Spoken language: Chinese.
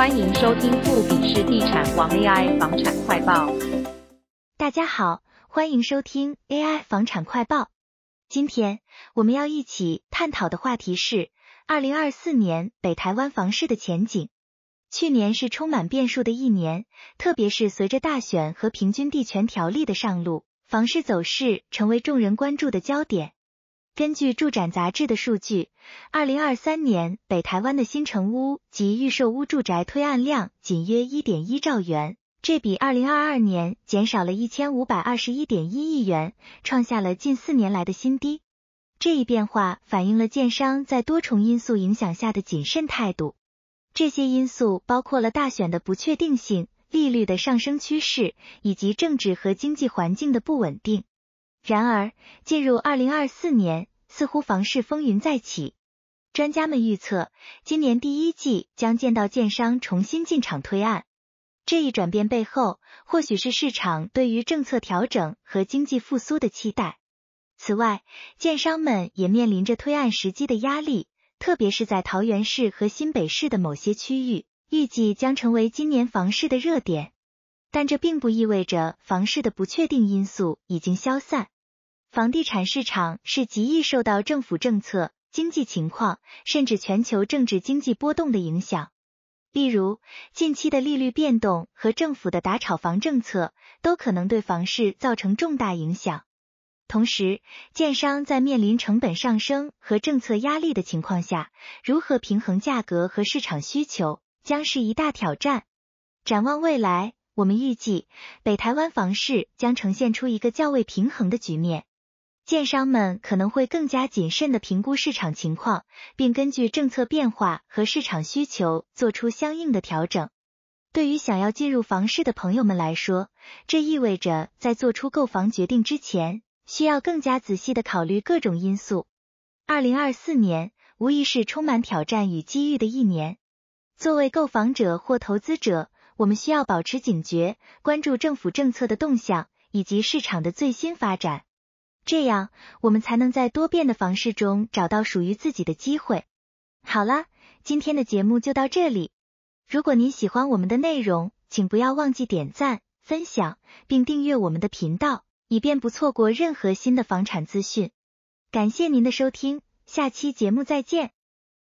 欢迎收听富比士地产王 AI 房产快报。大家好，欢迎收听 AI 房产快报。今天我们要一起探讨的话题是2024年北台湾房市的前景。去年是充满变数的一年，特别是随着大选和平均地权条例的上路，房市走势成为众人关注的焦点。根据住展杂志的数据 ,2023 年北台湾的新成屋及预售屋住宅推案量仅约 1.1 兆元，这比2022年减少了 1521.1 亿元，创下了近4年来的新低。这一变化反映了建商在多重因素影响下的谨慎态度。这些因素包括了大选的不确定性、利率的上升趋势，以及政治和经济环境的不稳定。然而，进入2024年，似乎房市风云再起。专家们预测，今年第一季将见到建商重新进场推案。这一转变背后，或许是市场对于政策调整和经济复苏的期待。此外，建商们也面临着推案时机的压力，特别是在桃园市和新北市的某些区域，预计将成为今年房市的热点。但这并不意味着房市的不确定因素已经消散。房地产市场是极易受到政府政策、经济情况，甚至全球政治经济波动的影响。例如，近期的利率变动和政府的打炒房政策都可能对房市造成重大影响。同时，建商在面临成本上升和政策压力的情况下，如何平衡价格和市场需求，将是一大挑战。展望未来，我们预计北台湾房市将呈现出一个较为平衡的局面。建商们可能会更加谨慎地评估市场情况，并根据政策变化和市场需求做出相应的调整。对于想要进入房市的朋友们来说，这意味着在做出购房决定之前，需要更加仔细地考虑各种因素。2024年无疑是充满挑战与机遇的一年。作为购房者或投资者，我们需要保持警觉，关注政府政策的动向以及市场的最新发展。这样，我们才能在多变的房市中找到属于自己的机会。好了，今天的节目就到这里。如果您喜欢我们的内容，请不要忘记点赞、分享，并订阅我们的频道，以便不错过任何新的房产资讯。感谢您的收听，下期节目再见。